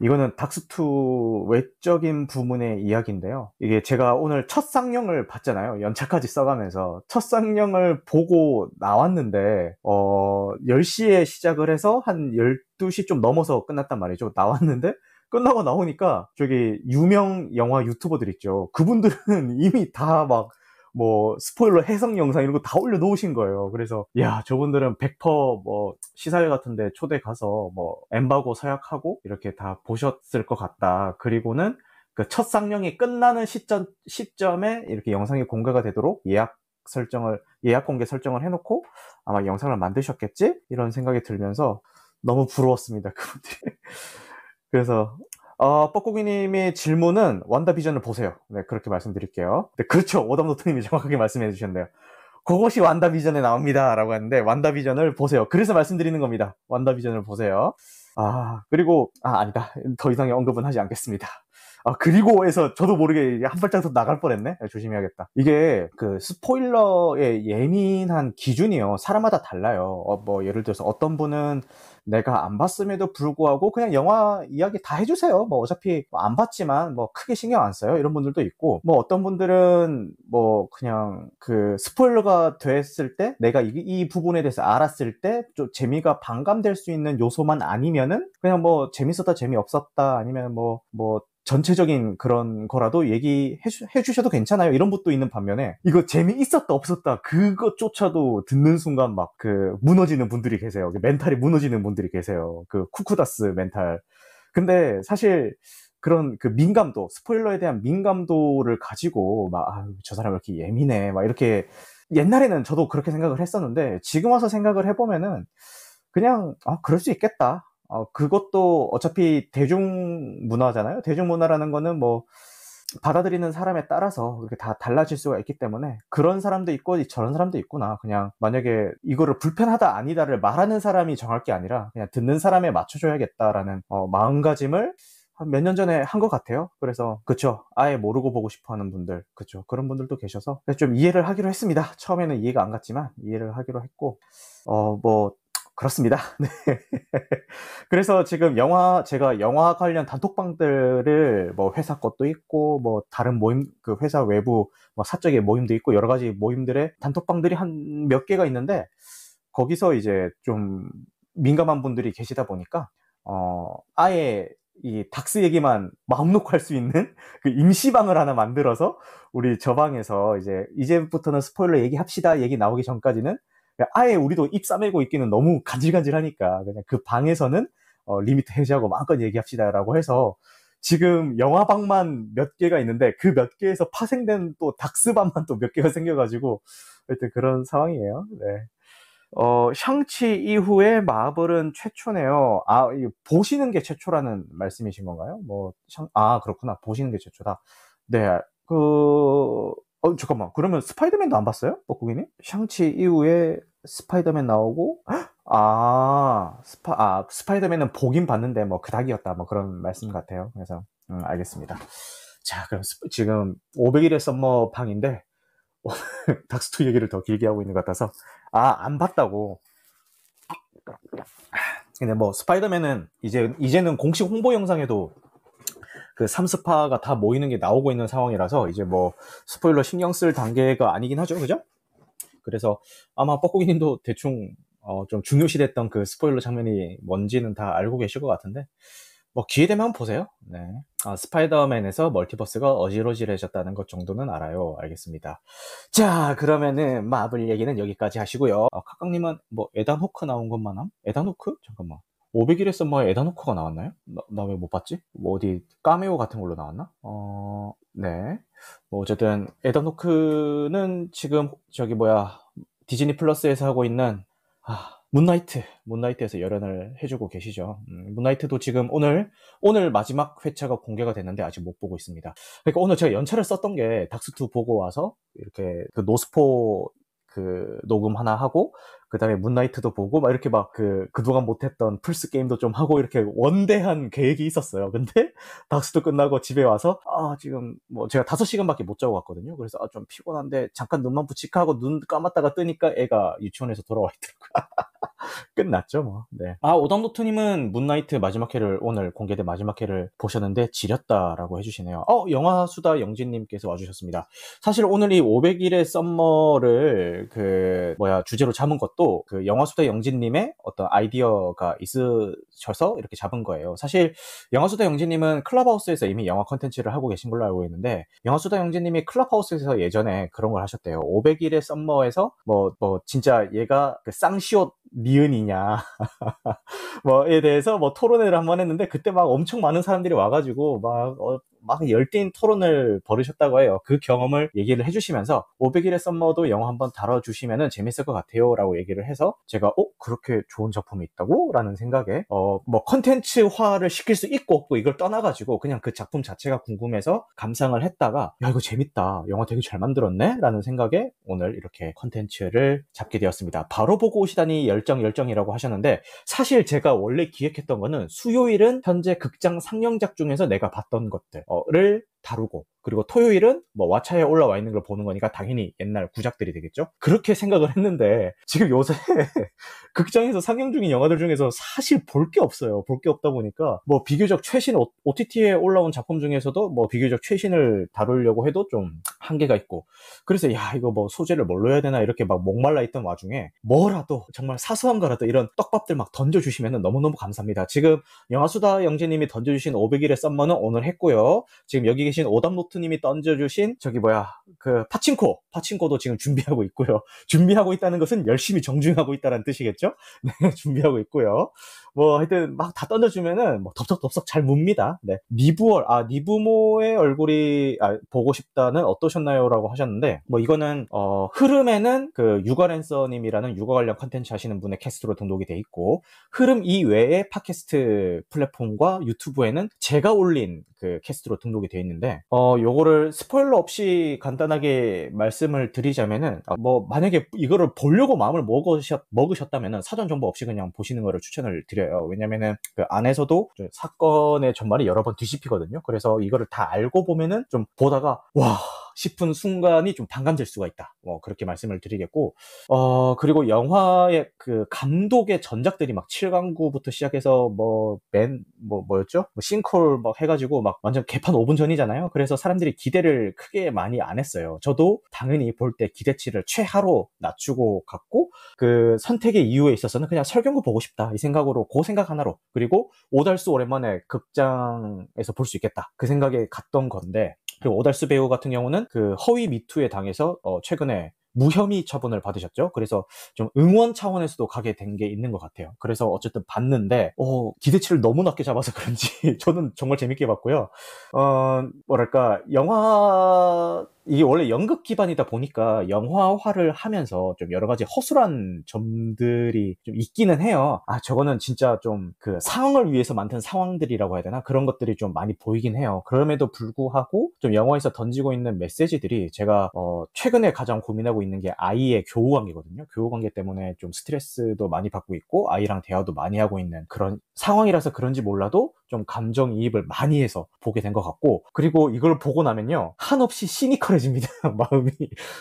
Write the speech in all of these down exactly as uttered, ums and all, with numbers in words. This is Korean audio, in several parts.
이거는 닥스이 외적인 부문의 이야기인데요. 이게 제가 오늘 첫 쌍령을 봤잖아요. 연차까지 써가면서 첫 쌍령을 보고 나왔는데 어 열 시에 시작을 해서 한 열두 시 좀 넘어서 끝났단 말이죠. 나왔는데 끝나고 나오니까 저기 유명 영화 유튜버들 있죠. 그분들은 이미 다 막 뭐 스포일러 해석 영상 이런 거 다 올려놓으신 거예요. 그래서 야 저분들은 백 퍼센트 뭐 시사회 같은데 초대 가서 뭐 엠바고 서약하고 이렇게 다 보셨을 것 같다. 그리고는 그 첫 상영이 끝나는 시점 시점에 이렇게 영상이 공개가 되도록 예약 설정을 예약 공개 설정을 해놓고 아마 영상을 만드셨겠지 이런 생각이 들면서 너무 부러웠습니다 그분들이. 그래서. 어, 뻐꾸기님의 질문은 완다비전을 보세요. 네, 그렇게 말씀드릴게요. 네, 그렇죠. 오답노트님이 정확하게 말씀해 주셨네요. 그것이 완다비전에 나옵니다 라고 했는데 완다비전을 보세요. 그래서 말씀드리는 겁니다. 완다비전을 보세요. 아 그리고 아 아니다. 더 이상의 언급은 하지 않겠습니다. 아 그리고 해서 저도 모르게 한 발짝 더 나갈 뻔했네. 조심해야겠다. 이게 그 스포일러의 예민한 기준이요 사람마다 달라요. 어, 뭐 예를 들어서 어떤 분은 내가 안 봤음에도 불구하고 그냥 영화 이야기 다 해주세요. 뭐 어차피 안 봤지만 뭐 크게 신경 안 써요. 이런 분들도 있고 뭐 어떤 분들은 뭐 그냥 그 스포일러가 됐을 때 내가 이, 이 부분에 대해서 알았을 때 좀 재미가 반감될 수 있는 요소만 아니면은 그냥 뭐 재밌었다 재미없었다 아니면 뭐 뭐 전체적인 그런 거라도 얘기해 주셔도 괜찮아요. 이런 것도 있는 반면에 이거 재미있었다 없었다 그것조차도 듣는 순간 막 그 무너지는 분들이 계세요. 멘탈이 무너지는 분들이 계세요. 그 쿠쿠다스 멘탈. 근데 사실 그런 그 민감도 스포일러에 대한 민감도를 가지고 막 아, 저 사람 왜 이렇게 예민해 막 이렇게 옛날에는 저도 그렇게 생각을 했었는데 지금 와서 생각을 해보면은 그냥 아 그럴 수 있겠다. 어, 그것도 어차피 대중문화잖아요. 대중문화라는 거는 뭐 받아들이는 사람에 따라서 그렇게 다 달라질 수가 있기 때문에 그런 사람도 있고 저런 사람도 있구나. 그냥 만약에 이거를 불편하다 아니다를 말하는 사람이 정할 게 아니라 그냥 듣는 사람에 맞춰줘야겠다라는 어, 마음가짐을 한 몇 년 전에 한 것 같아요. 그래서 그쵸 아예 모르고 보고 싶어하는 분들 그쵸 그런 분들도 계셔서 좀 이해를 하기로 했습니다. 처음에는 이해가 안 갔지만 이해를 하기로 했고 어 뭐 그렇습니다. 네. 그래서 지금 영화 제가 영화 관련 단톡방들을 뭐 회사 것도 있고 뭐 다른 모임 그 회사 외부 뭐 사적인 모임도 있고 여러 가지 모임들의 단톡방들이 한 몇 개가 있는데 거기서 이제 좀 민감한 분들이 계시다 보니까 어 아예 이 닥스 얘기만 마음 놓고 할 수 있는 그 임시방을 하나 만들어서 우리 저 방에서 이제 이제부터는 스포일러 얘기합시다 얘기 나오기 전까지는 아예 우리도 입 싸매고 있기는 너무 간질간질하니까 그냥 그 방에서는 어, 리미트 해제하고 마음껏 얘기합시다 라고 해서 지금 영화방만 몇 개가 있는데 그 몇 개에서 파생된 또 닥스방만 또 몇 개가 생겨가지고 하여튼 그런 상황이에요. 네. 어, 샹치 이후에 마블은 최초네요. 아, 보시는 게 최초라는 말씀이신 건가요? 뭐, 샹... 아 그렇구나. 보시는 게 최초다. 네. 그... 어 잠깐만 그러면 스파이더맨도 안 봤어요? 뻐꾸기님? 샹치 이후에 스파이더맨 나오고 아, 스파, 아 스파이더맨은 보긴 봤는데 뭐 그닥이었다 뭐 그런 말씀 같아요. 그래서 음, 알겠습니다. 자 그럼 스파, 지금 오백 일의 썸머 방인데 닥스이 얘기를 더 길게 하고 있는 것 같아서 아 안 봤다고. 근데 뭐 스파이더맨은 이제, 이제는 공식 홍보 영상에도 그 삼스파가 다 모이는 게 나오고 있는 상황이라서 이제 뭐 스포일러 신경 쓸 단계가 아니긴 하죠. 그죠? 그래서 아마 뻐꾸기님도 대충 어 좀 중요시 됐던 그 스포일러 장면이 뭔지는 다 알고 계실 것 같은데 뭐 기회되면 한번 보세요. 네. 아, 스파이더맨에서 멀티버스가 어지러지해졌다는 것 정도는 알아요. 알겠습니다. 자 그러면은 마블 얘기는 여기까지 하시고요. 아, 카깡님은 뭐 에단 호크 나온 것만 함? 에단 호크? 잠깐만. 오백 일의 썸머에 에다노코가 나왔나요? 나 왜 못 봤지? 뭐 어디 까메오 같은 걸로 나왔나? 어... 네. 뭐 어쨌든 에다노크는 지금 저기 뭐야 디즈니 플러스에서 하고 있는 아, 문나이트! 문나이트에서 열연을 해주고 계시죠. 음, 문나이트도 지금 오늘 오늘 마지막 회차가 공개가 됐는데 아직 못 보고 있습니다. 그러니까 오늘 제가 연차를 썼던 게 닥스이 보고 와서 이렇게 그 노스포 그 녹음 하나 하고 그 다음에 문나이트도 보고 막 이렇게 막 그 그동안 못했던 플스 게임도 좀 하고 이렇게 원대한 계획이 있었어요. 근데 닥스도 끝나고 집에 와서 아 지금 뭐 제가 다섯 시간밖에 못 자고 갔거든요. 그래서 아 좀 피곤한데 잠깐 눈만 부치카 하고 눈 감았다가 뜨니까 애가 유치원에서 돌아와 있더라고요. 끝났죠 뭐. 네. 아 오담노트님은 문나이트 마지막 회를 오늘 공개된 마지막 회를 보셨는데 지렸다라고 해주시네요. 어 영화수다 영진님께서 와주셨습니다. 사실 오늘 이 오백 일의 썸머를 그 뭐야 주제로 잡은 것도 그 영화수다 영진님의 어떤 아이디어가 있으셔서 이렇게 잡은 거예요. 사실 영화수다 영진님은 클럽하우스에서 이미 영화 컨텐츠를 하고 계신 걸로 알고 있는데 영화수다 영진님이 클럽하우스에서 예전에 그런 걸 하셨대요. 오백 일의 썸머에서 뭐뭐 뭐 진짜 얘가 그 쌍시옷 니은이냐 뭐에 대해서 뭐 토론회를 한번 했는데 그때 막 엄청 많은 사람들이 와가지고 막 어, 막 열띤 토론을 벌이셨다고 해요. 그 경험을 얘기를 해주시면서 오백 일의 썸머도 영화 한번 다뤄주시면은 재밌을 것 같아요 라고 얘기를 해서 제가 어? 그렇게 좋은 작품이 있다고? 라는 생각에 어 뭐 컨텐츠화를 시킬 수 있고 없고 이걸 떠나가지고 그냥 그 작품 자체가 궁금해서 감상을 했다가 야 이거 재밌다 영화 되게 잘 만들었네? 라는 생각에 오늘 이렇게 컨텐츠를 잡게 되었습니다. 바로 보고 오시다니 열정 열정이라고 하셨는데 사실 제가 원래 기획했던 거는 수요일은 현재 극장 상영작 중에서 내가 봤던 것들 를 다루고 그리고 토요일은 뭐 왓챠에 올라와 있는 걸 보는 거니까 당연히 옛날 구작들이 되겠죠? 그렇게 생각을 했는데 지금 요새 극장에서 상영 중인 영화들 중에서 사실 볼 게 없어요. 볼 게 없다 보니까 뭐 비교적 최신 오티티에 올라온 작품 중에서도 뭐 비교적 최신을 다루려고 해도 좀 한계가 있고 그래서 야 이거 뭐 소재를 뭘로 해야 되나 이렇게 막 목말라 있던 와중에 뭐라도 정말 사소한 거라도 이런 떡밥들 막 던져주시면 너무너무 감사합니다. 지금 영화수다 영재님이 던져주신 오백 일의 썸머는 오늘 했고요. 지금 여기 계신 오답노트님이 던져주신 저기 뭐야 그 파친코 파친코도 지금 준비하고 있고요. 준비하고 있다는 것은 열심히 정주행하고 있다는 뜻이겠죠? 네, 준비하고 있고요. 뭐 하여튼 막 다 던져주면은 뭐 덥석덥석 잘 뭅니다. 네, 니부얼 아 니부모의 얼굴이 아, 보고 싶다는 어떠셨나요라고 하셨는데 뭐 이거는 어, 흐름에는 그 유가랜서님이라는 육아 관련 컨텐츠 하시는 분의 캐스트로 등록이 돼 있고 흐름 이외의 팟캐스트 플랫폼과 유튜브에는 제가 올린 그 캐스트로 등록 되어 있는데 어 요거를 스포일러 없이 간단하게 말씀을 드리자면은 뭐 만약에 이거를 보려고 마음을 먹으셨, 먹으셨다면은 사전 정보 없이 그냥 보시는 거를 추천을 드려요. 왜냐면은 그 안에서도 사건의 전말이 여러 번 뒤집히거든요. 그래서 이거를 다 알고 보면은 좀 보다가 와 싶은 순간이 좀 반감될 수가 있다. 뭐 그렇게 말씀을 드리겠고 어 그리고 영화의 그 감독의 전작들이 막 칠강구부터 시작해서 뭐 맨 뭐 뭐였죠? 뭐 싱콜 막 해가지고 막 완전 개판 오 분 전이잖아요. 그래서 사람들이 기대를 크게 많이 안 했어요. 저도 당연히 볼 때 기대치를 최하로 낮추고 갔고 그 선택의 이유에 있어서는 그냥 설경구 보고 싶다 이 생각으로 그 생각 하나로 그리고 오달수 오랜만에 극장에서 볼 수 있겠다 그 생각에 갔던 건데 그리고 오달수 배우 같은 경우는 그 허위 미투에 당해서 어 최근에 무혐의 처분을 받으셨죠. 그래서 좀 응원 차원에서도 가게 된 게 있는 것 같아요. 그래서 어쨌든 봤는데 어, 기대치를 너무 낮게 잡아서 그런지 저는 정말 재밌게 봤고요. 어, 뭐랄까 영화 이게 원래 연극 기반이다 보니까 영화화를 하면서 좀 여러 가지 허술한 점들이 좀 있기는 해요. 아 저거는 진짜 좀 그 상황을 위해서 만든 상황들이라고 해야 되나? 그런 것들이 좀 많이 보이긴 해요. 그럼에도 불구하고 좀 영화에서 던지고 있는 메시지들이 제가 어, 최근에 가장 고민하고 있는 게 아이의 교우관계거든요. 교우관계 때문에 좀 스트레스도 많이 받고 있고 아이랑 대화도 많이 하고 있는 그런 상황이라서 그런지 몰라도 좀 감정이입을 많이 해서 보게 된 것 같고 그리고 이걸 보고 나면요. 한없이 시니컬해 집니다. 마음이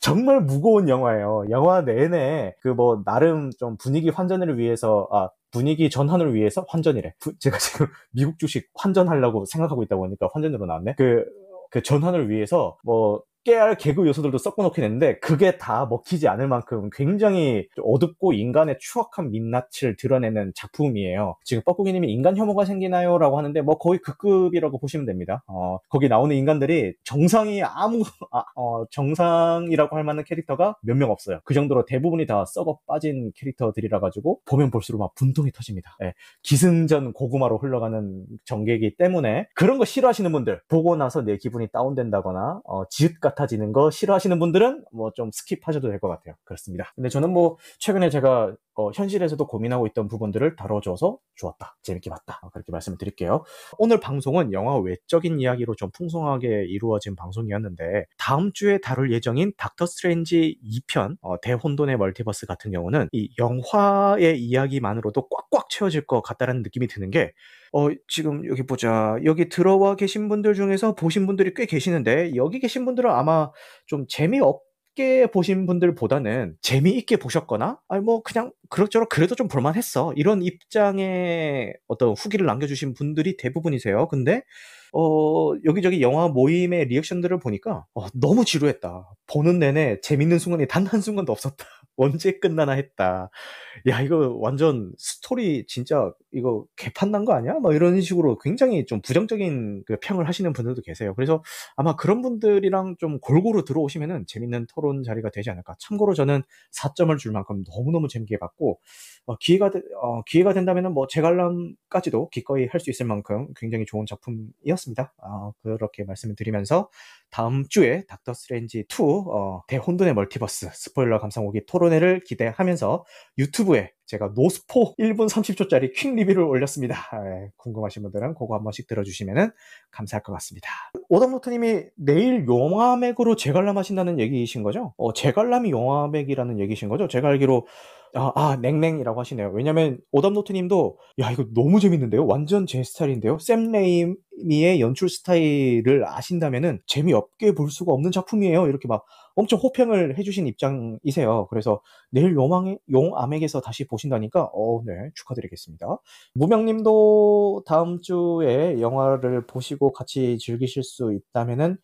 정말 무거운 영화예요. 영화 내내 그 뭐 나름 좀 분위기 환전을 위해서 아 분위기 전환을 위해서 환전이래. 부, 제가 지금 미국 주식 환전하려고 생각하고 있다 보니까 환전으로 나왔네. 그, 그 전환을 위해서 뭐 깨알 개그 요소들도 섞어 놓긴 했는데 그게 다 먹히지 않을 만큼 굉장히 어둡고 인간의 추악한 민낯을 드러내는 작품이에요. 지금 뻐꾸기님이 인간 혐오가 생기나요? 라고 하는데 뭐 거의 그 급이라고 보시면 됩니다. 어, 거기 나오는 인간들이 정상이 아무 아, 어, 정상이라고 할 만한 캐릭터가 몇 명 없어요. 그 정도로 대부분이 다 썩어 빠진 캐릭터들이라 가지고 보면 볼수록 막 분통이 터집니다. 예, 기승전 고구마로 흘러가는 전개이기 때문에 그런 거 싫어하시는 분들 보고 나서 내 기분이 다운된다거나 어, 지읒가 같아지는 거 싫어하시는 분들은 뭐 좀 스킵하셔도 될 것 같아요. 그렇습니다. 근데 저는 뭐 최근에 제가 어, 현실에서도 고민하고 있던 부분들을 다뤄줘서 좋았다, 재밌게 봤다, 그렇게 말씀드릴게요. 오늘 방송은 영화 외적인 이야기로 좀 풍성하게 이루어진 방송이었는데, 다음 주에 다룰 예정인 닥터 스트레인지 이 편 어, 대혼돈의 멀티버스 같은 경우는 이 영화의 이야기만으로도 꽉꽉 채워질 것 같다라는 느낌이 드는 게, 어, 지금 여기 보자, 여기 들어와 계신 분들 중에서 보신 분들이 꽤 계시는데, 여기 계신 분들은 아마 좀 재미없 재밌게 보신 분들보다는 재미있게 보셨거나, 아니 뭐 그냥 그럭저럭 그래도 좀 볼만했어, 이런 입장의 어떤 후기를 남겨주신 분들이 대부분이세요. 근데 어 여기저기 영화 모임의 리액션들을 보니까 어, 너무 지루했다, 보는 내내 재밌는 순간이 단 한순간도 없었다, 언제 끝나나 했다, 야 이거 완전 스토리 진짜 이거 개판난 거 아니야? 막 이런 식으로 굉장히 좀 부정적인 그 평을 하시는 분들도 계세요. 그래서 아마 그런 분들이랑 좀 골고루 들어오시면은 재밌는 토론 자리가 되지 않을까. 참고로 저는 사 점을 줄 만큼 너무너무 재밌게 봤고, 어, 기회가 어, 기회가 된다면은 뭐 재관람까지도 기꺼이 할 수 있을 만큼 굉장히 좋은 작품이었습니다. 어, 그렇게 말씀을 드리면서 다음 주에 닥터 스트레인지 투 어, 대혼돈의 멀티버스 스포일러 감상오기 토론회를 기대하면서 유튜브에 제가 노스포 일 분 삼십 초짜리 퀵 리뷰를 올렸습니다. 궁금하신 분들은 그거 한 번씩 들어주시면 감사할 것 같습니다. 오덕노트님이 내일 영화맥으로 재관람하신다는 얘기이신 거죠? 어, 재관람이 영화맥이라는 얘기이신 거죠? 제가 알기로 아, 아 냉랭이라고 하시네요. 왜냐면 오답노트님도 야 이거 너무 재밌는데요, 완전 제 스타일인데요, 샘 레이미의 연출 스타일을 아신다면은 재미없게 볼 수가 없는 작품이에요, 이렇게 막 엄청 호평을 해주신 입장이세요. 그래서 내일 용암, 용암액에서 다시 보신다니까 어, 네, 축하드리겠습니다. 무명님도 다음 주에 영화를 보시고 같이 즐기실 수 있다면은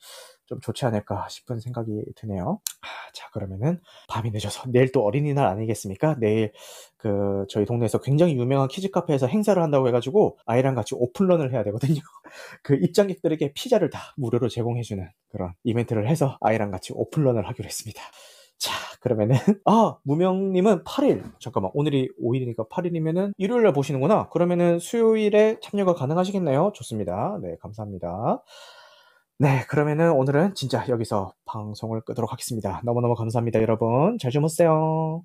좀 좋지 않을까 싶은 생각이 드네요. 자, 그러면은 밤이 늦어서 내일 또 어린이날 아니겠습니까? 내일 그 저희 동네에서 굉장히 유명한 키즈 카페에서 행사를 한다고 해가지고 아이랑 같이 오픈런을 해야 되거든요. 그 입장객들에게 피자를 다 무료로 제공해주는 그런 이벤트를 해서 아이랑 같이 오픈런을 하기로 했습니다. 자, 그러면은 아 무명님은 팔 일, 잠깐만 오늘이 오 일이니까 팔 일이면은 일요일날 보시는구나. 그러면은 수요일에 참여가 가능하시겠네요. 좋습니다. 네, 감사합니다. 네, 그러면은 오늘은 진짜 여기서 방송을 끄도록 하겠습니다. 너무너무 감사합니다, 여러분. 잘 주무세요.